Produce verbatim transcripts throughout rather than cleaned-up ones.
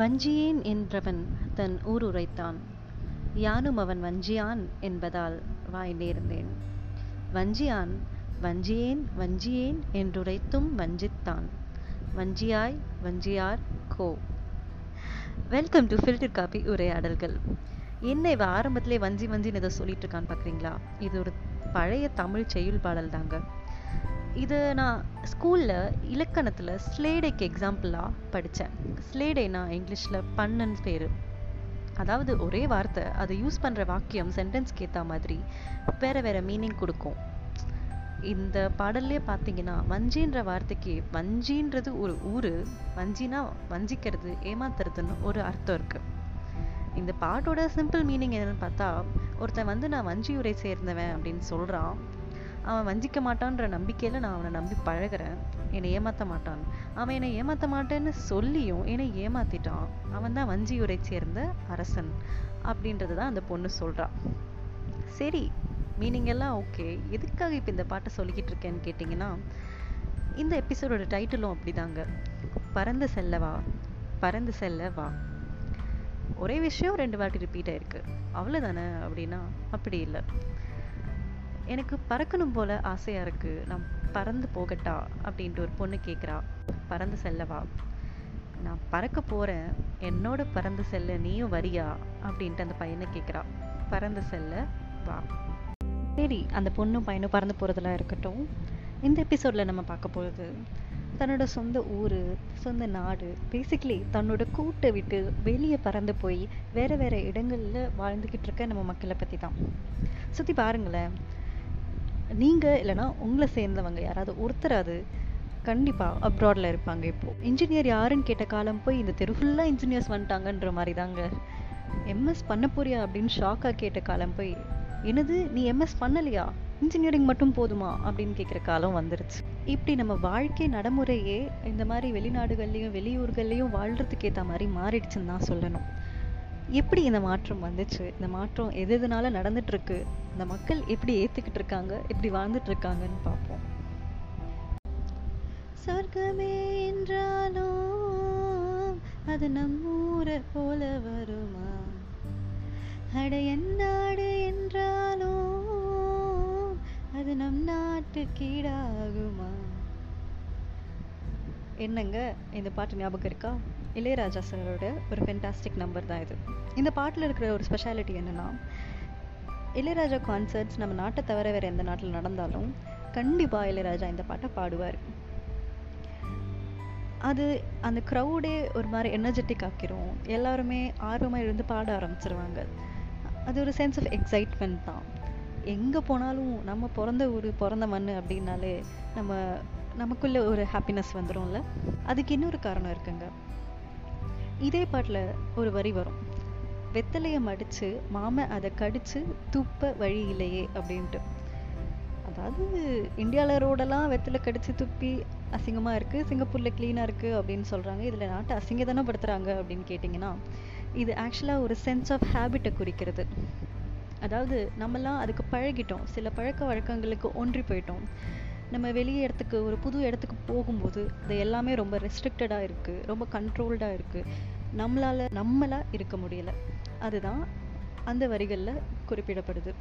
வஞ்சியேன் என்றவன் தன் ஊர் உரைத்தான், யானும் அவன் வஞ்சியான் என்பதால் வாய் நேர்ந்தேன். வஞ்சியான் வஞ்சியேன் வஞ்சியேன் என்றுரைத்தும் வஞ்சித்தான், வஞ்சியாய் வஞ்சியார் கோ. வெல்கம் டு ஃபில்டர் காபி உரையாடல்கள். என்ன இவ ஆரம்பத்திலே வஞ்சி வஞ்சின்னு இதை சொல்லிட்டு இருக்கான்னு பார்க்குறீங்களா? இது ஒரு பழைய தமிழ் செய்யுள் பாடல் தாங்க. இது நான் ஸ்கூலில் இலக்கணத்தில் ஸ்லேடைக்கு எக்ஸாம்பிளாக படித்தேன். ஸ்லேடைனா இங்கிலீஷில் பண்ணன் பேர். அதாவது ஒரே வார்த்தை, அதை யூஸ் பண்ணுற வாக்கியம் சென்டென்ஸ்க்கு ஏற்ற மாதிரி வேறு வேறு மீனிங் கொடுக்கும். இந்த பாடல்லே பார்த்தீங்கன்னா வஞ்சின்ற வார்த்தைக்கு வஞ்சின்றது ஒரு ஊர், வஞ்சினா வஞ்சிக்கிறது ஏமாத்துறதுன்னு ஒரு அர்த்தம் இருக்குது. இந்த பாட்டோட சிம்பிள் மீனிங் என்னென்னு பார்த்தா, ஒருத்தன் வந்து நான் வஞ்சியூரை சேர்ந்தவன் அப்படின்னு சொல்கிறான். அவன் வஞ்சிக்க மாட்டான்ற நம்பிக்கையில் நான் அவனை நம்பி பழகிறேன், என்னை ஏமாற்ற மாட்டான். அவன் என்னை ஏமாற்ற மாட்டேன்னு சொல்லியும் என்னை ஏமாற்றிட்டான். அவன் தான் வஞ்சியூரை சேர்ந்த அரசன் அப்படின்றது தான் அந்த பொண்ணு சொல்கிறான். சரி, மீனிங் எல்லாம் ஓகே, எதுக்காக இப்போ இந்த பாட்டை சொல்லிக்கிட்டு இருக்கேன்னு கேட்டிங்கன்னா, இந்த எபிசோடோட டைட்டிலும் அப்படி தாங்க, பறந்து செல்லவா பறந்து செல்லவா. ஒரே விஷயம் ரெண்டு வாட்டி ரிப்பீட் ஆயிருக்கு, அவ்வளோதானே அப்படின்னா அப்படி இல்லை. எனக்கு பறக்கணும் போல் ஆசையாக இருக்குது, நான் பறந்து போகட்டா அப்படின்ட்டு ஒரு பொண்ணு கேட்குறா, பறந்து செல்லவா. நான் பறக்க போகிறேன், என்னோட பறந்து செல்ல நீயும் வரியா அப்படின்ட்டு அந்த பையனை கேட்குறா, பறந்து செல்ல வா. சரி, அந்த பொண்ணும் பையனும் பறந்து போகிறதெல்லாம் இருக்கட்டும். இந்த எபிசோடில் நம்ம பார்க்க போகிறது தன்னோட சொந்த ஊர், சொந்த நாடு, பேசிக்கலி தன்னோட கூட்டை விட்டு வெளியே பறந்து போய் வேறு வேறு இடங்களில் வாழ்ந்துக்கிட்டு இருக்க நம்ம மக்களை பற்றி தான். சுற்றி பாருங்களேன், நீங்கள் இல்லைனா உங்களை சேர்ந்தவங்க யாராவது ஒருத்தர் அது கண்டிப்பாக அப்ராடில் இருப்பாங்க. இப்போது இன்ஜினியர் யாருன்னு கேட்ட காலம் போய் இந்த தெரு ஃபுல்லாக இன்ஜினியர்ஸ் வந்துட்டாங்கன்ற மாதிரி தாங்க. எம்எஸ் பண்ண போறியா அப்படின்னு ஷாக்காக கேட்ட காலம் போய், என்னது நீ எம்எஸ் பண்ணலையா, இன்ஜினியரிங் மட்டும் போதுமா அப்படின்னு கேட்குற காலம் வந்துருச்சு. இப்படி நம்ம வாழ்க்கை நடைமுறையே இந்த மாதிரி வெளிநாடுகள்லேயும் வெளியூர்கள்லேயும் வாழ்கிறதுக்கு ஏற்ற மாதிரி மாறிடுச்சுன்னு தான் சொல்லணும். எப்படி இந்த மாற்றம் வந்துச்சு, இந்த மாற்றம் எது எதுனால நடந்துட்டுருக்கு, இந்த மக்கள் எப்படி ஏற்றுக்கிட்டு இருக்காங்க, எப்படி வாழ்ந்துட்டு இருக்காங்கன்னு பார்ப்போம். சொர்க்கமே என்றாலும் அது நம்மூரை போல வருமா, அட என்னாடு என்றாலும் அது நம் நாட்டுக்கீடாகுமா. என்னங்க இந்த பாட்டு ஞாபகம் இருக்கா? இளையராஜா சாரோட ஒரு ஃபென்டாஸ்டிக் நம்பர் தான் இது. இந்த பாட்டில் இருக்கிற ஒரு ஸ்பெஷாலிட்டி என்னென்னா, இளையராஜா கான்சர்ட்ஸ் நம்ம நாட்டை தவிர வேறு எந்த நாட்டில் நடந்தாலும் கண்டிப்பாக இளையராஜா இந்த பாட்டை பாடுவார். அது அந்த க்ரௌடே ஒரு மாதிரி எனர்ஜெட்டிக் ஆக்கிரும், எல்லாருமே ஆர்வமாக இருந்து பாட ஆரம்பிச்சிருவாங்க. அது ஒரு சென்ஸ் ஆஃப் எக்ஸைட்மெண்ட் தான். எங்கே போனாலும் நம்ம பிறந்த ஊர் பிறந்த மண் அப்படின்னாலே நம்ம நமக்குள்ளே ஒரு ஹாப்பினஸ் வந்துடும்ல. அதுக்கு இன்னொரு காரணம் இருக்குங்க. இதே பாட்டில் ஒரு வரி வரும், வெத்தலையை மடித்து மாம அதை கடித்து துப்ப வழி இல்லையே அப்படின்ட்டு. அதாவது இந்தியாவில் ரோடெல்லாம் வெத்தலை கடித்து துப்பி அசிங்கமாக இருக்குது, சிங்கப்பூரில் க்ளீனாக இருக்குது அப்படின்னு சொல்கிறாங்க. இதில் நாட்டை அசிங்கதானே படுத்துகிறாங்க அப்படின்னு கேட்டிங்கன்னா, இது ஆக்சுவலாக ஒரு சென்ஸ் ஆஃப் ஹேபிட்டை குறிக்கிறது. அதாவது நம்மலாம் அதுக்கு பழகிட்டோம், சில பழக்க வழக்கங்களுக்கு ஒன்றி போயிட்டோம். நம்ம வெளியே இடத்துக்கு ஒரு புது இடத்துக்கு போகும்போது அது எல்லாமே ரொம்ப ரெஸ்ட்ரிக்டடாக இருக்குது, ரொம்ப கண்ட்ரோல்டாக இருக்குது, நம்மளால் நம்மளாக இருக்க முடியலை. அதுதான் அந்த வரிகளில் குறிப்பிடப்படுது.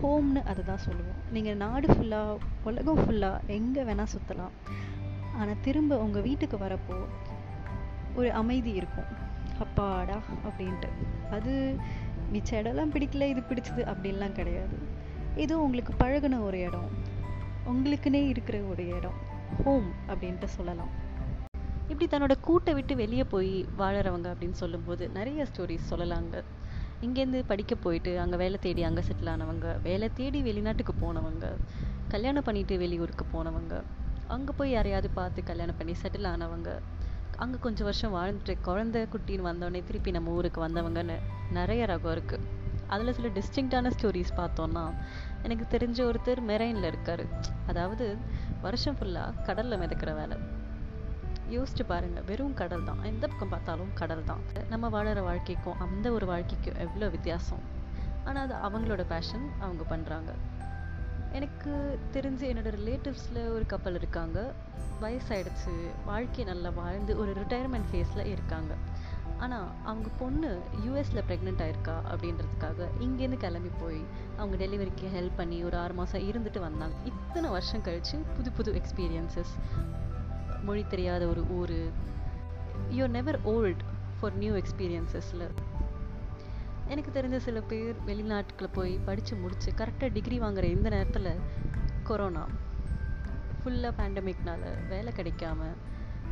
ஹோம்னு அதை தான் சொல்லுவோம். நீங்கள் நாடு ஃபுல்லாக உலகம் ஃபுல்லாக எங்கே வேணால் சுற்றலாம், ஆனால் திரும்ப உங்கள் வீட்டுக்கு வரப்போ ஒரு அமைதி இருக்கும், அப்பாடா அப்படின்ட்டு. அது மிச்ச இடம்லாம் பிடிக்கல, இது பிடிச்சது அப்படின்லாம் கிடையாது. இது உங்களுக்கு பழகின ஒரு இடம், உங்களுக்குன்னே இருக்கிற ஒரு இடம், ஹோம் அப்படின்ட்டு சொல்லலாம். இப்படி தன்னோட கூட்டை விட்டு வெளியே போய் வாழறவங்க அப்படின்னு சொல்லும்போது நிறைய ஸ்டோரிஸ் சொல்லலாங்க. இங்கேருந்து படிக்க போயிட்டு அங்கே வேலை தேடி அங்கே செட்டில் ஆனவங்க, வேலை தேடி வெளிநாட்டுக்கு போனவங்க, கல்யாணம் பண்ணிட்டு வெளியூருக்கு போனவங்க, அங்கே போய் யாரையாவது பார்த்து கல்யாணம் பண்ணி செட்டில் ஆனவங்க, அங்கே கொஞ்சம் வருஷம் வாழ்ந்துட்டு குழந்தை குட்டின்னு வந்தோடனே திருப்பி நம்ம ஊருக்கு வந்தவங்கன்னு நிறைய ரகம் இருக்குது. அதில் சில டிஸ்டிங்டான ஸ்டோரிஸ் பார்த்தோன்னா, எனக்கு தெரிஞ்ச ஒருத்தர் மெரைனில் இருக்கார். அதாவது வருஷம் ஃபுல்லாக கடலில் மிதக்கிற வேலை. யோசிச்சு பாருங்கள், வெறும் கடல் தான், எந்த பக்கம் பார்த்தாலும் கடல் தான். நம்ம வாழற வாழ்க்கைக்கும் அந்த ஒரு வாழ்க்கைக்கும் எவ்வளோ வித்தியாசம். ஆனால் அது அவங்களோட பேஷன், அவங்க பண்ணுறாங்க. எனக்கு தெரிஞ்ச என்னோட ரிலேட்டிவ்ஸில் ஒரு கப்பல் இருக்காங்க. வயசாயிடுச்சு, வாழ்க்கையை நல்லா வாழ்ந்து ஒரு ரிட்டையர்மெண்ட் ஃபேஸில் இருக்காங்க. ஆனால் அவங்க பொண்ணு யூஎஸில் ப்ரெக்னென்ட் ஆயிருக்கா அப்படின்றதுக்காக இங்கேருந்து கிளம்பி போய் அவங்க டெலிவரிக்கு ஹெல்ப் பண்ணி ஒரு ஆறு மாதம் இருந்துட்டு வந்தாங்க. இத்தனை வருஷம் கழித்து புது புது எக்ஸ்பீரியன்ஸஸ், மொழி தெரியாத ஒரு ஊர், you're never old for new எக்ஸ்பீரியன்ஸஸில். எனக்கு தெரிஞ்ச சில பேர் வெளிநாட்டில் போய் படித்து முடித்து கரெக்டாக டிகிரி வாங்குகிற இந்த நேரத்தில் கொரோனா ஃபுல்லாக பேண்டமிக்னால வேலை கிடைக்காம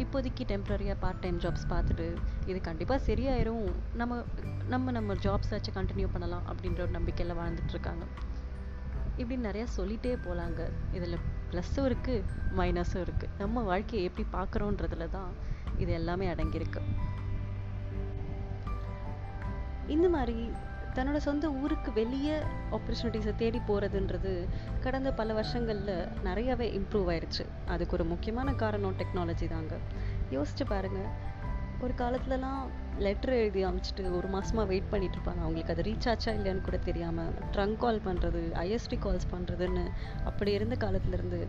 இப்போதைக்கு டெம்ப்ரரியாக பார்ட் டைம் ஜாப்ஸ் பார்த்துட்டு இது கண்டிப்பாக சரியாயிரும், நம்ம நம்ம நம்ம ஜாப்ஸ் ஆச்சு கண்டினியூ பண்ணலாம் அப்படின்ற ஒரு நம்பிக்கையில் வாழ்ந்துட்டுருக்காங்க. இப்படின்னு நிறையா சொல்லிகிட்டே போகலாங்க. இதில் ப்ளஸ்ஸும் இருக்குது, மைனஸும் இருக்குது. நம்ம வாழ்க்கையை எப்படி பார்க்குறோன்றதுல தான் இது எல்லாமே அடங்கியிருக்கு. இந்த மாதிரி தன்னோட சொந்த ஊருக்கு வெளியே ஆப்பர்ச்சுனிட்டிஸை தேடி போகிறதுன்றது கடந்த பல வருஷங்களில் நிறையாவே இம்ப்ரூவ் ஆயிடுச்சு. அதுக்கு ஒரு முக்கியமான காரணம் டெக்னாலஜி தாங்க. யோசிச்சு பாருங்கள், ஒரு காலத்துலலாம் லெட்ரு எழுதி அனுப்பிச்சிட்டு ஒரு மாதமாக வெயிட் பண்ணிட்டு இருப்பாங்க. அவங்களுக்கு அது ரீச் ஆச்சா இல்லையான்னு கூட தெரியாமல் ட்ரங்க் கால் பண்ணுறது, ஐஎஸ்டி கால்ஸ் பண்ணுறதுன்னு அப்படி இருந்த காலத்துலேருந்து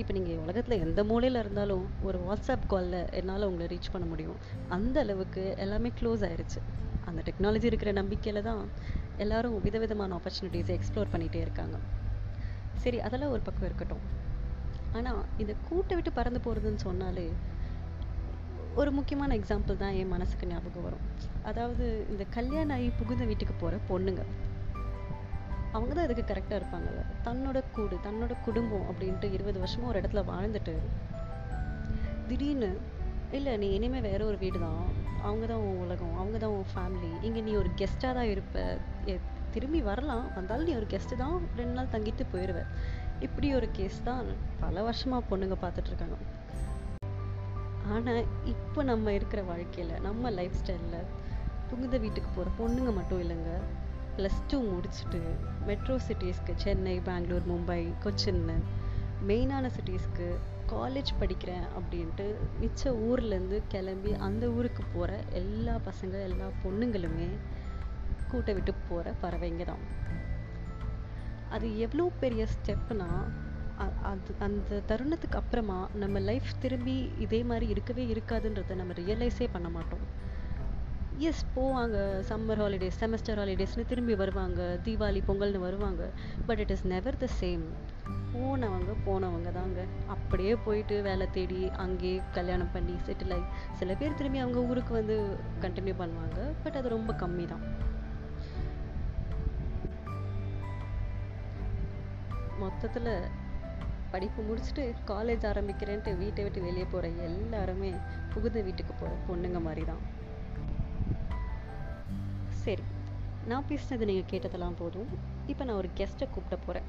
இப்போ நீங்கள் உலகத்தில் எந்த மூலையில் இருந்தாலும் ஒரு வாட்ஸ்அப் காலில் என்னால் உங்களை ரீச் பண்ண முடியும். அந்த அளவுக்கு எல்லாமே க்ளோஸ் ஆயிடுச்சு. அந்த டெக்னாலஜி இருக்கிற நம்பிக்கையில் தான் எல்லாரும் விதவிதமான ஆப்பர்ச்சுனிட்டிஸை எக்ஸ்ப்ளோர் பண்ணிகிட்டே இருக்காங்க. சரி, அதெல்லாம் ஒரு பக்கம் இருக்கட்டும். ஆனால் இதை கூட்டை விட்டு பறந்து போகிறதுன்னு சொன்னாலே ஒரு முக்கியமான எக்ஸாம்பிள் தான் என் மனசுக்கு ஞாபகம் வரும். அதாவது இந்த கல்யாணம் ஆகி புகுந்த வீட்டுக்கு போகிற பொண்ணுங்க, அவங்க தான் இதுக்கு கரெக்டாக இருப்பாங்கல்ல. தன்னோட கூடு, தன்னோட குடும்பம் அப்படின்ட்டு இருபது வருஷமாக ஒரு இடத்துல வாழ்ந்துட்டு திடீர்னு இல்லை, நீ இனிமேல் வேற ஒரு வீடு தான், அவங்க தான் உன் உலகம், அவங்க தான் உன் ஃபேமிலி, இங்கே நீ ஒரு கெஸ்ட்டாக தான் இருப்ப, திரும்பி வரலாம், வந்தாலும் நீ ஒரு கெஸ்ட்டு தான், ரெண்டு நாள் தங்கிட்டு போயிடுவேன். இப்படி ஒரு கேஸ் தான் பல வருஷமாக பொண்ணுங்க பார்த்துட்ருக்காங்க. ஆனால் இப்போ நம்ம இருக்கிற வாழ்க்கையில், நம்ம லைஃப் ஸ்டைலில் புகுந்த வீட்டுக்கு போகிற பொண்ணுங்க மட்டும் இல்லைங்க, ப்ளஸ் டூ முடிச்சுட்டு மெட்ரோ சிட்டிஸ்க்கு, சென்னை, பெங்களூர், மும்பை, கொச்சின்னு மெயினான சிட்டிஸ்க்கு காலேஜ் படிக்கிறேன் அப்படின்ட்டு மிச்ச ஊர்லேருந்து கிளம்பி அந்த ஊருக்கு போகிற எல்லா பசங்க, எல்லா பொண்ணுங்களுமே கூட்டை விட்டு போகிற பறவைங்க தான். அது எவ்வளோ பெரிய ஸ்டெப்புனா, அது அந்த தருணத்துக்கு அப்புறமா நம்ம லைஃப் திரும்பி இதே மாதிரி இருக்கவே இருக்காதுன்றதை நம்ம ரியலைஸே பண்ண மாட்டோம். எஸ், போவாங்க சம்மர் ஹாலிடேஸ், செமஸ்டர் ஹாலிடேஸ்னு திரும்பி வருவாங்க, தீபாவளி பொங்கல்னு வருவாங்க. But it is never the same. போனவங்க போனவங்க தாங்க. அப்படியே போயிட்டு வேலை தேடி அங்கேயே கல்யாணம் பண்ணி செட்டில் ஆகி சில பேர் திரும்பி அவங்க ஊருக்கு வந்து கண்டினியூ பண்ணுவாங்க. பட் அது ரொம்ப கம்மி தான். மொத்தத்தில் படிப்பு முடிச்சுட்டு காலேஜ் ஆரம்பிக்கிறேன்ட்டு வீட்டை விட்டு வெளியே போகிற எல்லாருமே புகுந்த வீட்டுக்கு போகிற பொண்ணுங்க மாதிரி தான். சரி, நான் பேசினது நீங்கள் கேட்டதெல்லாம் போதும். இப்போ நான் ஒரு கெஸ்ட்டை கூப்பிட போகிறேன்.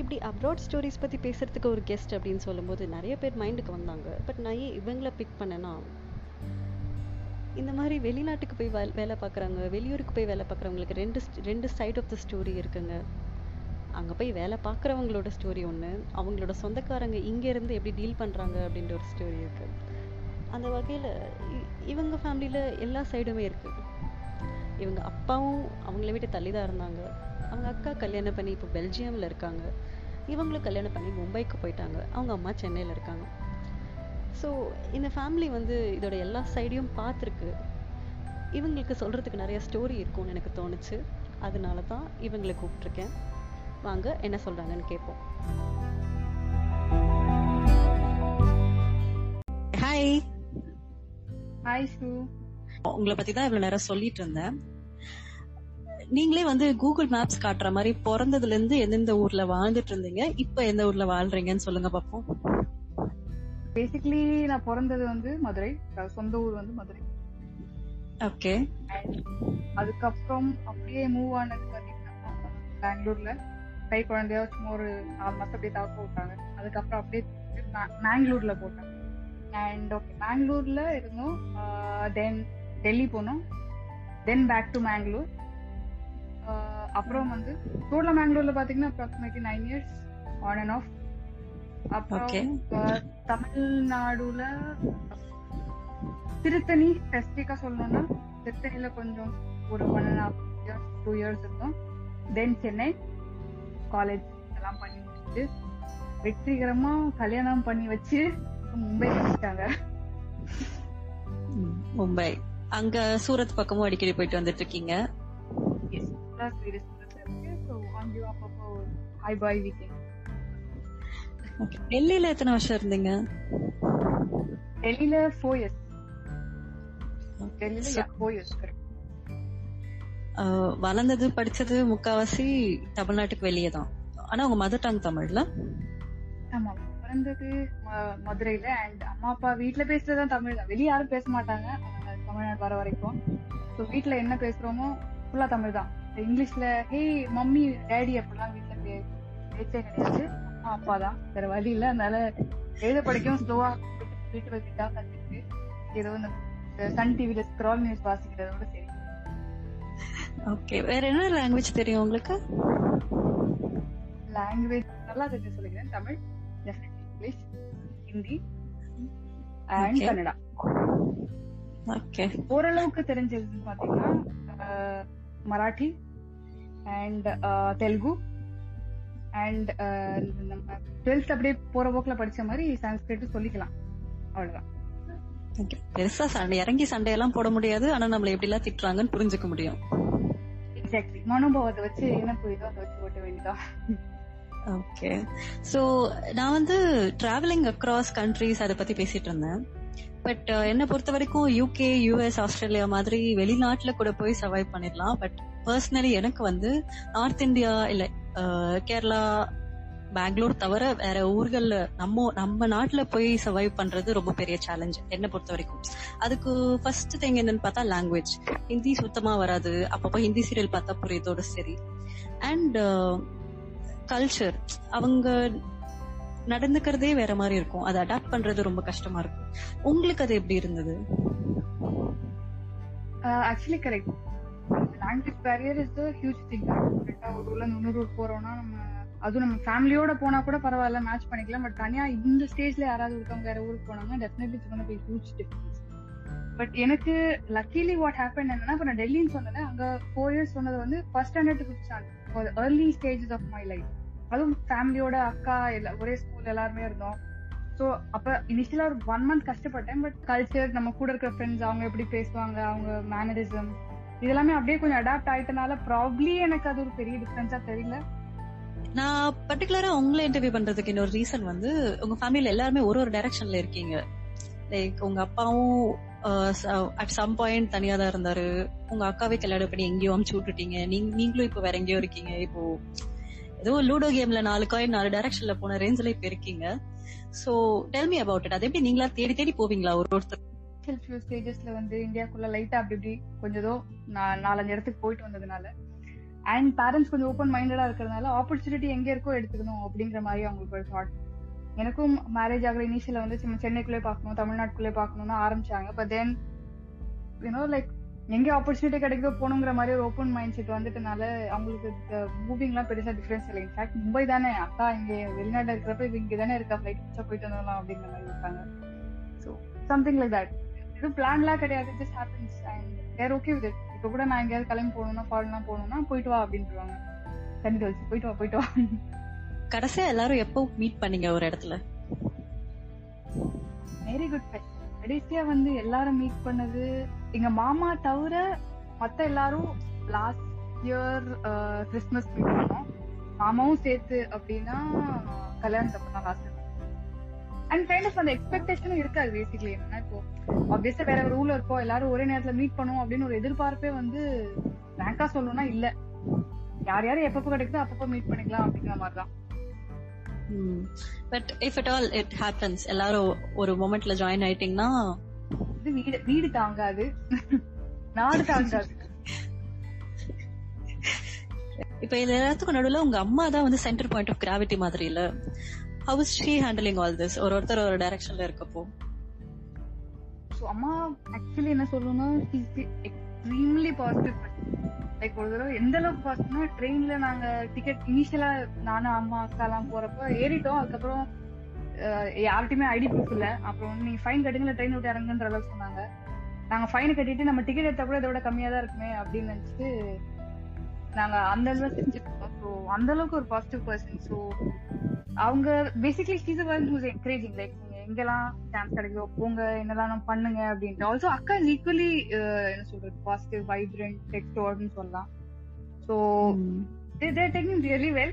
இப்படி அப்ராட் ஸ்டோரிஸ் பற்றி பேசுகிறதுக்கு ஒரு கெஸ்ட் அப்படின்னு சொல்லும்போது நிறைய பேர் மைண்டுக்கு வந்தாங்க. பட் நான் ஏன் இவங்கள பிக் பண்ணேன்னா, இந்த மாதிரி வெளிநாட்டுக்கு போய் வேலை வேலை பார்க்குறாங்க, வெளியூருக்கு போய் வேலை பார்க்குறவங்களுக்கு ரெண்டு ரெண்டு சைட் ஆஃப் த ஸ்டோரி இருக்குங்க. அங்கே போய் வேலை பார்க்குறவங்களோட ஸ்டோரி ஒன்று, அவங்களோட சொந்தக்காரங்க இங்கேருந்து எப்படி டீல் பண்ணுறாங்க அப்படின்ற ஒரு ஸ்டோரி இருக்குது. அந்த வகையில் இவங்க ஃபேமிலியில் எல்லா சைடுமே இருக்குது. இவங்க அப்பாவும் அவங்கள விட்டு தள்ளி தான் இருந்தாங்க. அவங்க அக்கா கல்யாணம் பண்ணி இப்போ பெல்ஜியமில் இருக்காங்க. இவங்களும் கல்யாணம் பண்ணி மும்பைக்கு போயிட்டாங்க. அவங்க அம்மா சென்னையில் இருக்காங்க. ஸோ இந்த ஃபேமிலி வந்து இதோட எல்லா சைடையும் பார்த்துருக்கு. இவங்களுக்கு சொல்கிறதுக்கு நிறைய ஸ்டோரி இருக்கும்னு எனக்கு தோணுச்சு. அதனால தான் இவங்களை கூப்பிட்ருக்கேன். வாங்க, என்ன சொல்கிறாங்கன்னு கேட்போம். ஹாய் ஹாய் சு, உங்களை பற்றி தான் இவ்வளோ நேரம் சொல்லிட்டு இருந்தேன். நீங்களே வந்து கூகுள் மேப்ஸ் காட்டுற மாதிரி பிறந்ததுல இருந்து எந்தெந்த ஊர்ல வாழ்ந்துட்டு இருந்தீங்க, இப்ப எந்த ஊர்ல வாழ்றீங்கன்னு சொல்லுங்க பாப்போம். பேசிக்கலி நான் பிறந்தது வந்து மதுரை, சொந்த ஊர் வந்து மதுரை. ஓகே. அதுக்கப்புறம் அப்படியே மூவ் ஆனது பாத்தீங்கன்னா பெங்களூர்ல கை குழந்தையா ஒரு நாலு மாசம் அப்படியே தாக்க போட்டாங்க. அதுக்கப்புறம் அப்படியே மேங்களூர்ல போட்டாங்க. அண்ட் ஓகே, மேங்களூர்ல இருந்தோம். தென் டெல்லி போனோம். Then back to Mangalore. அப்புறம் வந்து டோட்டலா மேங்களூர்ல பாத்தீங்கன்னா approximately nine years on and off. அப்புறம் தமிழ்நாடுல திருத்தணி, ஸ்பெசிஃபிக்கா சொல்லணும்னா திருத்தணியில கொஞ்சம் ஒரு one and half years, two years இருந்தோம். தென் சென்னை, காலேஜ் எல்லாம் பண்ணி வச்சு வெற்றிகரமா கல்யாணம் பண்ணி வச்சு மும்பை வந்துட்டாங்க. மும்பை அங்க சூரத் பக்கமும் அடிக்கடி போயிட்டு வந்துட்டு இருக்கீங்க. டெல்லியில எத்தனை வருஷம் இருந்தீங்க? டெல்லியில ஃபோர் இயர்ஸ். டெல்லியில ஃபோர் இயர்ஸ் வளர்ந்தது படிச்சது முக்காவாசி தமிழ்நாட்டுக்கு வெளியே தான். ஆனா உங்க மதர் டங் தமிழ்ல? ஆமா, பிறந்தது மதுரையில. அண்ட் அம்மா அப்பா வீட்டுல பேசுறதுதான் தமிழ் தான், வெளியே யாரும் பேச மாட்டாங்க தமிழ்நாடு வர வரைக்கும். ஸோ வீட்டுல என்ன பேசுறோமோ ஃபுல்லா தமிழ் தான். இங்கிலீஷ்ல ஹே மம்மி டேடி அப்படிலாம் வீட்டுல பேச்சே கிடையாது. அம்மா அப்பா தான், வேற வழி இல்லை. அதனால எழுத படிக்கும் ஸ்லோவா வீட்டு வீட்டா கத்துக்கிட்டு ஏதோ இந்த சன் டிவில ஸ்க்ரால் நியூஸ் வாசிக்கிறதோட சரி. ஓகே, வேற என்ன லாங்குவேஜ் தெரியும் உங்களுக்கு? லாங்குவேஜ் நல்லா தெரிஞ்சு சொல்லிக்கிறேன். Tamil, English, Hindi and Kannada. Okay, ஓரளவுக்கு தெரிஞ்சது பாத்தீங்கன்னா மராட்டி அண்ட் தெலுங்கு அண்ட் நம்ம டுவெல்த் அப்படியே போற போக்குல படிச்ச மாதிரி சான்ஸ்கிரிட் சொல்லிக்கலாம், அவ்வளவுதான். பெருசா சண்டை இறங்கி சண்டையெல்லாம் போட முடியாது. ஆனா நம்மள எப்படி எல்லாம் திட்டுறாங்கன்னு புரிஞ்சுக்க முடியும். எக்ஸாக்ட்லி, மனோபாவத்தை வச்சு என்ன புரியுதோ அதை வச்சு ஓட்ட வேண்டியதான். ஓகே, சோ நான் வந்து டிராவலிங் அக்ராஸ் கண்ட்ரிஸ் அதை பத்தி பேசிட்டு இருந்தேன். பட் என்னை பொறுத்த வரைக்கும் யூகே, யூஎஸ், ஆஸ்திரேலியா மாதிரி வெளிநாட்டுல கூட போய் சர்வைவ் பண்ணிடலாம். பட் பர்சனலி எனக்கு வந்து நார்த் இந்தியா இல்ல கேரளா, பெங்களூர் தவிர வேற ஊர்கள்ல நம்ம நம்ம நாட்டுல போய் சர்வைவ் பண்றது ரொம்ப பெரிய சேலஞ்ச் என்னை பொறுத்த வரைக்கும். அதுக்கு ஃபர்ஸ்ட் திங் என்னன்னு பார்த்தா லாங்குவேஜ். ஹிந்தி சுத்தமா வராது. அப்பப்போ ஹிந்தி சீரியல் பார்த்தா புரியுதோட சரி. அண்ட் கல்ச்சர், அவங்க நடந்துக்கிறதே வேற மாதிரி இருக்கும். அதை அடாப்ட் பண்றது ரொம்ப கஷ்டமா இருக்கும். உங்களுக்கு அது எப்படி இருந்தது? Actually correct, language barrier is the huge thing. ஒரு ஊர்ல இருந்து இன்னொரு ஊர் போறோம்னா நம்ம அதுவும் நம்ம ஃபேமிலியோட போனா கூட பரவாயில்ல, மேட்ச் பண்ணிக்கலாம். பட் தனியா இந்த ஸ்டேஜ்ல யாராவது இருக்கவங்க வேற ஊருக்கு போனாங்க definitely it's gonna be huge difference. But எனக்கு லக்கிலி வாட் ஹேப்பன் என்னன்னா, இப்ப நான் டெல்லின்னு சொன்னேன், அங்க ஃபோர் இயர்ஸ் சொன்னது வந்து first standard to fifth standard, early stages of my life. அதுவும் ஃபேமிலியோட அக்கா எல்லாம் ஒரே ஸ்கூல் எல்லாருமே இருந்தோம். ஸோ அப்ப இனிஷியலா ஒரு ஒன் மந்த் கஷ்டப்பட்டேன். பட் கல்ச்சர், நம்ம கூட இருக்கிற ஃப்ரெண்ட்ஸ், அவங்க எப்படி பேசுவாங்க, அவங்க மேனரிசம், இதெல்லாமே அப்படியே கொஞ்சம் அடாப்ட் ஆயிட்டனால ப்ராப்ளி எனக்கு அது ஒரு பெரிய டிஃபரன்ஸா தெரியல. நான் பர்டிகுலரா உங்களை இன்டர்வியூ பண்றதுக்கு இன்னொரு ரீசன் வந்து, உங்க ஃபேமிலியில எல்லாருமே ஒரு ஒரு டைரக்ஷன்ல இருக்கீங்க. லைக் உங்க அப்பாவும் அட் சம் பாயிண்ட் தனியா தான் இருந்தாரு, உங்க அக்காவே கல்யாணம் பண்ணி எங்கேயோ அமுச்சு விட்டுட்டீங்க, நீங்களும் இப்ப வேற எங்கேயோ இருக்கீங்க. இப்போ ஏதோ லூடோ கேம்ல நாலு காயின் நாலு டைரக்ஷன்ல போன ரேஞ்ச்ல இப்ப இருக்கீங்க. So tell me about it. அது எப்படி நீங்களா தேடி தேடி போவீங்களா? ஒரு ஒருத்தர் ஸ்டேஜஸ்ல வந்து இந்தியாக்குள்ள லைட்டா அப்படி இப்படி கொஞ்சதோ நாலஞ்சு இடத்துக்கு போயிட்டு வந்ததுனால அண்ட் பேரண்ட்ஸ் கொஞ்சம் ஓப்பன் மைண்டடா இருக்கிறதுனால ஆப்பர்ச்சுனிட்டி எங்க இருக்கோ எடுத்துக்கணும் அப்படிங்கிற மாதிரி அவங்களுக்கு ஒரு தாட். எனக்கும் மேரேஜ் ஆகிற இனிஷியல வந்து சென்னைக்குள்ளே பாக்கணும், தமிழ்நாட்டுக்குள்ளே பாக்கணும்னு ஆரம்பிச்சாங்க. பட் தென் யூனோ லைக் எங்க ஆப்பர்ச்சுனிட்டி கிடைக்கோ போகணுங்கிற மாதிரி ஒரு ஓப்பன் மைண்ட் செட் வந்துட்டனால அவங்களுக்கு மூவிங் எல்லாம் பெருசா டிஃபரன்ஸ் இல்லை. இன்ஃபேக்ட் மும்பை தானே அக்கா, இங்க வெளிநாட்டுல இருக்கிறப்ப இங்க தானே இருக்கா, ஃபிளைட் பிடிச்சா போயிட்டு வந்துடலாம் அப்படிங்கிற மாதிரி இருக்காங்க. So something like that. இது பிளான்லாம் கிடையாது, just happens and there okay with it. இப்ப கூட நான் எங்கேயாவது கிளம்பி போகணும்னா ஃபாரின்லாம் போகணும்னா போயிட்டு வா அப்படின்ட்டுருவாங்க, கண்டு வச்சு போயிட்டு வா போயிட்டு வா. கடைசியா எல்லாரும் எப்போ மீட் பண்ணீங்க ஒரு இடத்துல? Very good question. கடைசியா வந்து எல்லாரும் மீட் பண்ணது எங்க மாமா தவிர மத்த எல்லாரும் லாஸ்ட் இயர் கிறிஸ்துமஸ் மீட் பண்ணோம், மாமாவும் சேர்த்து. அப்படின்னா கல்யாணம் தப்பதான் லாஸ்ட். அண்ட் கைண்ட் ஆஃப் அந்த எக்ஸ்பெக்டேஷனும் இருக்காது பேசிக்கலி. என்னன்னா இப்போ ஆப்வியஸா வேற ஒரு ஊர்ல இருக்கோம், எல்லாரும் ஒரே நேரத்துல மீட் பண்ணுவோம் அப்படின்னு ஒரு எதிர்பார்ப்பே வந்து ரேங்கா சொல்லணும்னா இல்ல, யார் யாரும் எப்பப்போ கிடைக்குதோ அப்பப்போ மீட் பண்ணிக்கலாம் அப்படிங்கிற மாதிரிதான். But if it all it happens, எல்லாரும் ஒரு மொமெண்ட்ல ஜாயின் ஆயிட்டீங்கன்னா இது வீடு வீடு தாங்காது, நாடு தாங்காது. இப்ப இது எல்லாத்துக்கும் நடுவுல உங்க அம்மா தான் வந்து சென்டர் பாயிண்ட் ஆஃப் கிராவிட்டி மாதிரி இல்ல? How is she handling all this? ஒரு ஒருத்தர் ஒரு டைரக்ஷன்ல இருக்கப்போ அம்மா ஆக்சுவலி என்ன சொல்லணும்னா எக்ஸ்ட்ரீம்லி பாசிட்டிவ் பர்சன். லைக் ஒரு தடவை எந்த அளவுக்கு பாசிட்டிவ்னா, ட்ரெயின்ல நாங்க டிக்கெட் இனிஷியலா நானும் அம்மா அக்கா எல்லாம் போறப்ப ஏறிட்டோம், அதுக்கப்புறம் யார்ட்டையுமே ஐடி ப்ரூஃப் இல்ல, அப்புறம் நீ ஃபைன் கட்டிங்களா ட்ரெயின் விட்டு இறங்குன்ற அளவுக்கு சொன்னாங்க. நாங்க ஃபைன் கட்டிட்டு நம்ம டிக்கெட் எடுத்தா கூட இதோட கம்மியா தான் இருக்குமே அப்படின்னு நினைச்சிட்டு நாங்க அந்த அளவுக்கு செஞ்சிருக்கோம். ஸோ அந்த அளவுக்கு ஒரு பாசிட்டிவ் பர்சன். ஸோ அவங்க basically she is one who is encouraging, like நீங்க எங்கெல்லாம் டான்ஸ் கிடைக்கோ போங்க, என்னதான் பண்ணுங்க அப்படின்ட்டு. ஆல்சோ அக்கா இஸ் ஈக்குவலி என்ன சொல்றது பாசிட்டிவ், வைப்ரண்ட், எக்ஸ்ட்ரோவர்ட்னு சொல்லலாம். So they're taking really well.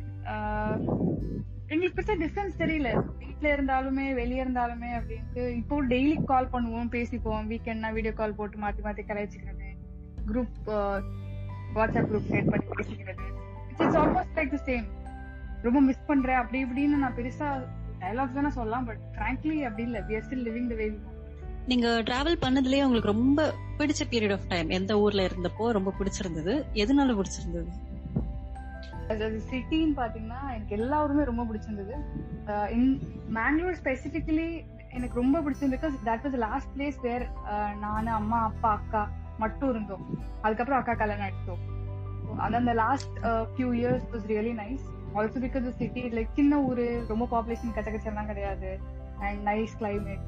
எங்களுக்கு பெருசா டிஸ்டன்ஸ் தெரியல, வீட்டுல இருந்தாலுமே வெளியே இருந்தாலுமே அப்படின்ட்டு. இப்போ டெய்லி கால் பண்ணுவோம், பேசிப்போம். வீக்கெண்ட்னா வீடியோ கால் போட்டு மாத்தி மாத்தி கலாய்ச்சிக்கிறது, குரூப் வாட்ஸ்அப் குரூப் ஷேர் பண்ணி பேசிக்கிறது. It's it's almost like the same. ரொம்ப மிஸ் பண்றேன் அப்படி இப்படின்னு நான் பெருசா டயலாக்ஸ் தானே சொல்லலாம், பட் ஃப்ராங்க்லி அப்படி இல்ல. we are still living the way we want. நீங்க டிராவல் பண்ணதுலயே உங்களுக்கு ரொம்ப பிடிச்ச பீரியட் ஆஃப் டைம் எந்த ஊர்ல இருந்தப்போ ரொம்ப பிடிச்சிருந்தது? எதுனால பிடிச்சிருந்தது? சிட்டின்னு பாத்தீங்கன்னா எனக்கு எல்லா ஊருமே ரொம்ப பிடிச்சிருந்தது. மேங்களூர் ஸ்பெசிபிகலி எனக்கு ரொம்ப பிடிச்சது because that was last place where நானு அம்மா அப்பா அக்கா மட்டும் இருந்தோம். அதுக்கப்புறம் அக்கா கல்யாணம் எடுத்தோம். அந்த last few years was really nice. Also because the city like சின்ன ஊரு, ரொம்ப பாப்புலேஷன் கச்ச கச்சலாம் கிடையாது, அண்ட் நைஸ் கிளைமேட்.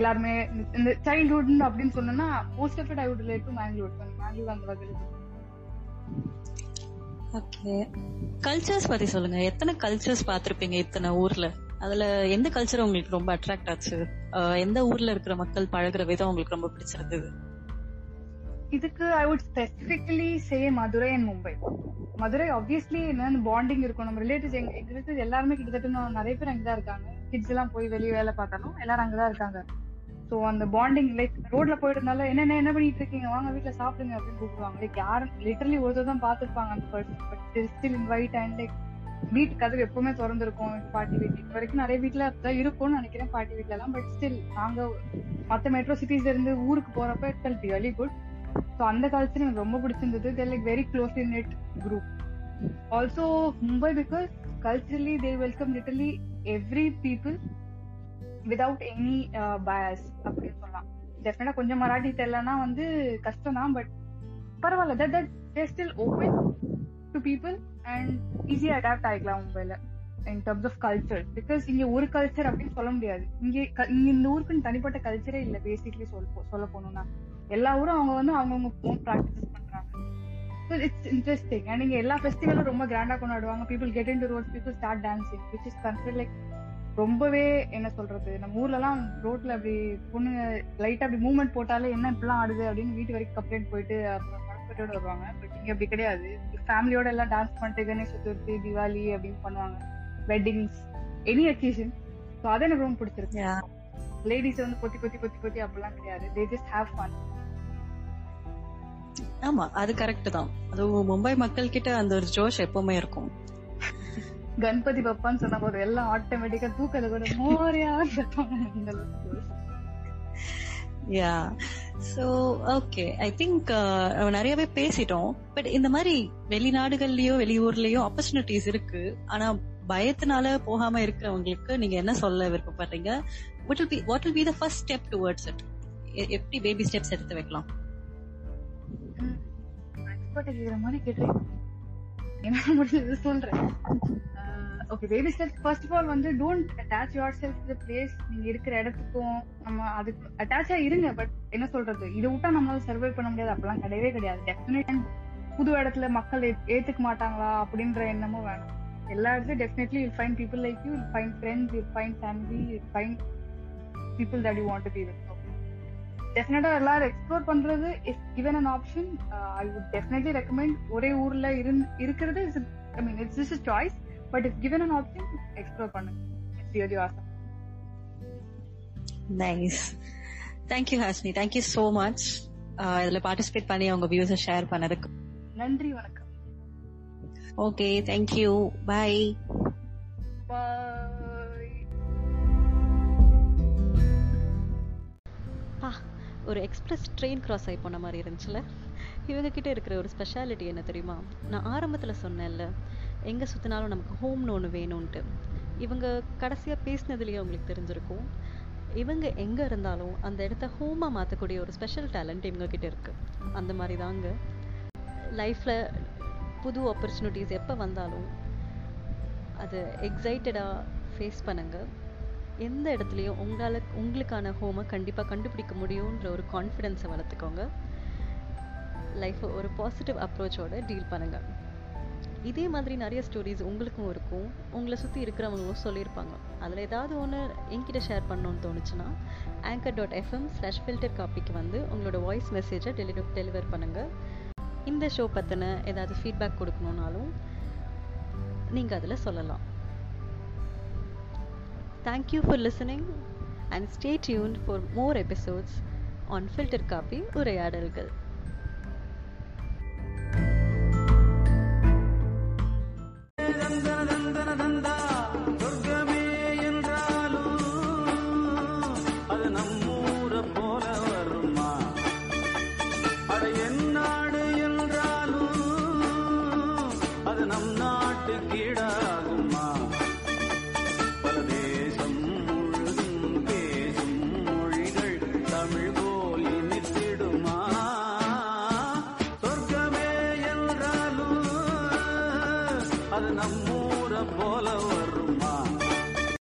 எல்லாருமே இந்த சைல்ட்ஹுட் அப்படின்னு சொன்னா most of it I would relate to Mangalore. Mangalore அந்த வகையில் ஓகே. கல்ச்சர்ஸ் பத்தி சொல்லுங்க. எத்தனை கல்ச்சர்ஸ் பாத்திருப்பீங்க இத்தனை ஊர்ல? அதுல எந்த கல்ச்சர் உங்களுக்கு ரொம்ப அட்ராக்ட் ஆச்சு? எந்த ஊர்ல இருக்கிற மக்கள் பழகுற விதம் உங்களுக்கு ரொம்ப பிடிச்சிருந்தது? இதுக்கு I would specifically say Madurai and Mumbai. Madurai obviously என்னன்னு பாண்டிங் இருக்கும். நம்ம ரிலேட்டிவ்ஸ் எங்க ரிலேட்டிவ்ஸ் எல்லாருமே கிட்டத்தட்ட நிறைய பேர் அங்கதான் இருக்காங்க. கிட்ஸ் எல்லாம் போய் வெளியே வேலை பார்த்தாலும் எல்லாரும் அங்கதான் இருக்காங்க. ஸோ அந்த பாண்டிங் லைக் ரோட்ல போயிட்டு இருந்தாலும் என்ன என்ன பண்ணிட்டு இருக்கீங்க, வாங்க வீட்டுல சாப்பிடுங்க அப்படின்னு கூப்பிடுவாங்க. லைக் யாரும் லிட்டரலி ஒருத்தர் தான் பாத்துருப்பாங்க அந்த person, but still invite. And like வீட்டு கதவு எப்பவுமே திறந்திருக்கும் பாட்டி வீட்டுக்கு. இது வரைக்கும் நிறைய வீட்டுல தான் இருக்கும்னு நினைக்கிறேன் பாட்டி வீட்டுல எல்லாம், பட் ஸ்டில் நாங்க மத்த மெட்ரோ சிட்டிஸ்ல இருந்து ஊருக்கு போறப்ப it felt really good. So அந்த காலத்துல எனக்கு ரொம்ப பிடிச்சிருந்தது. They like very closely knit group. Also Mumbai because culturally they welcome literally every people without any bias அப்படின்னு சொல்லலாம். டெஃபினட்டா கொஞ்சம் மராட்டி தெரியலன்னா வந்து கஷ்டம் தான், பட் பரவாயில்ல. That that there still open to people and ஈஸியா அடாப்ட் ஆகிக்கலாம் மும்பைல in terms of culture. Because இங்க ஒரு கல்ச்சர் அப்படின்னு சொல்ல முடியாது. இங்கே இங்க இந்த ஊருக்குன்னு தனிப்பட்ட கல்ச்சரே இல்லை. பேசிக்லி சொல்ல சொல்ல போனோம்னா எல்லா ஊரும் அவங்க வந்து அவங்கவுங்க ஃபோன் ப்ராக்டிஸ் பண்றாங்க. So it's interesting. அண்ட் இங்க எல்லா ஃபெஸ்டிவலும் ரொம்ப கிராண்டா கொண்டாடுவாங்க. People get in to roads, people start dancing, which is considered like ரொம்பவே என்ன சொல்றது. நம்ம ஊர்ல எல்லாம் ரோட்ல அப்படி பொண்ணுங்க லைட்டா அப்படி மூவ்மெண்ட் போட்டாலே என்ன இப்பெல்லாம் ஆடுது அப்படின்னு வீட்டு வரைக்கும் கம்ப்ளைண்ட் போயிட்டு கம்ப்ளைண்டோட வருவாங்க. பட் இங்க அப்படி கிடையாது. ஃபேமிலியோட எல்லாம் டான்ஸ் பண்ணிட்டு கணேஷ் சதுர்த்தி, திவாலி அப்படின்னு பண்ணுவாங்க, வெட்டிங்ஸ், எனி அக்கேஷன். ஸோ அதை எனக்கு ரொம்ப பிடிச்சிருக்கு. லேடிஸ் வந்து பொத்தி பொத்தி பொத்தி பொத்தி அப்படிலாம் கிடையாது. They just have fun. ஆமா, அது கரெக்ட் தான். அது மும்பை மக்கள் கிட்ட அந்த ஒரு ஜோஷ் எப்பவுமே இருக்கும். கணபதி பப்பான்னு சொன்ன போது எல்லாம் ஆட்டோமேட்டிக்கா தூக்கல கூட மோரியா yeah. So okay, I think நிறையவே பேசிட்டோம். பட் இந்த மாதிரி வெளிநாடுகள்லயோ வெளியூர்லயோ ஆப்பர்ச்சுனிட்டிஸ் இருக்கு, ஆனா பயத்தினால போகாம இருக்கிறவங்களுக்கு நீங்க என்ன சொல்ல விருப்பப்படுறீங்க? what will be what will be the first step towards it? எப்படி பேபி ஸ்டெப்ஸ் எடுத்து வைக்கலாம்? எக்ஸ்பர்ட் மாதிரி கேட்டேன், என்ன முடிஞ்சது சொல்றேன். Okay, baby steps. First of all வந்து don't attach yourself to the place. நீங்க இருக்கிற இடத்துக்கும் நம்ம அதுக்கு அட்டாச்சா இருங்க, பட் என்ன சொல்றது, இதை விட்டா நம்மளால சர்வை பண்ண முடியாது அப்பெல்லாம் கிடையவே கிடையாது. டெஃபினெட்லி புது இடத்துல மக்கள் ஏத்துக்க மாட்டாங்களா அப்படின்ற எண்ணமும் வேணும். எல்லா இடத்துலயும் definitely you find people like you, you find friends, you find family, you find people that you want to be with. டெஃபினட்டா எல்லாரும் எக்ஸ்ப்ளோர் பண்றது is given an option. I would definitely recommend. ஒரே ஊர்ல இருந்து இருக்கிறது is I mean it's just a choice, but is given an option explore பண்ணுங்க. It's really awesome. Nice. Thank you Hasni, thank you so much இதுல participate பண்ணி அவங்க வியூஸை ஷேர் பண்ணதுக்கு. நன்றி, வணக்கம். Okay, thank you, bye. ஒரு எக்ஸ்பிரஸ் ட்ரெயின் க்ராஸ் ஆகி போன மாதிரி இருந்துச்சுல்ல. இவங்கக்கிட்ட இருக்கிற ஒரு ஸ்பெஷாலிட்டி என்ன தெரியுமா? நான் ஆரம்பத்தில் சொன்னேன்ல, எங்கே சுற்றினாலும் நமக்கு ஹோம்னு ஒன்று வேணும்ன்ட்டு. இவங்க கடைசியாக பேசினதுலேயே அவங்களுக்கு தெரிஞ்சிருக்கும், இவங்க எங்கே இருந்தாலும் அந்த இடத்த ஹோமாக மாற்றக்கூடிய ஒரு ஸ்பெஷல் டேலண்ட் இவங்கக்கிட்ட இருக்குது. அந்த மாதிரி தாங்க லைஃப்பில் புது ஆப்பர்ச்சுனிட்டிஸ் எப்போ வந்தாலும் அது எக்ஸைட்டடாக ஃபேஸ் பண்ணுங்கள். எந்த இடத்துலையும் உங்களால் உங்களுக்கான ஹோமை கண்டிப்பாக கண்டுபிடிக்க முடியுன்ற ஒரு கான்ஃபிடென்ஸை வளர்த்துக்கோங்க. லைஃப்பை ஒரு பாசிட்டிவ் அப்ரோச்சோடு டீல் பண்ணுங்கள். இதே மாதிரி நிறைய ஸ்டோரிஸ் உங்களுக்கும் இருக்கும், உங்களை சுற்றி இருக்கிறவங்களும் சொல்லியிருப்பாங்க. அதில் ஏதாவது ஒன்று என்கிட்ட ஷேர் பண்ணணுன்னு தோணுச்சுன்னா anchor dot FM slash filter காப்பிக்கு வந்து உங்களோட வாய்ஸ் மெசேஜை டெலிவ டெலிவர் பண்ணுங்கள். இந்த ஷோ பற்றின ஏதாவது ஃபீட்பேக் கொடுக்கணுன்னாலும் நீங்கள் அதில் சொல்லலாம். Thank you for listening and stay tune for more episodes on filter coffee உரையாடல்கள்.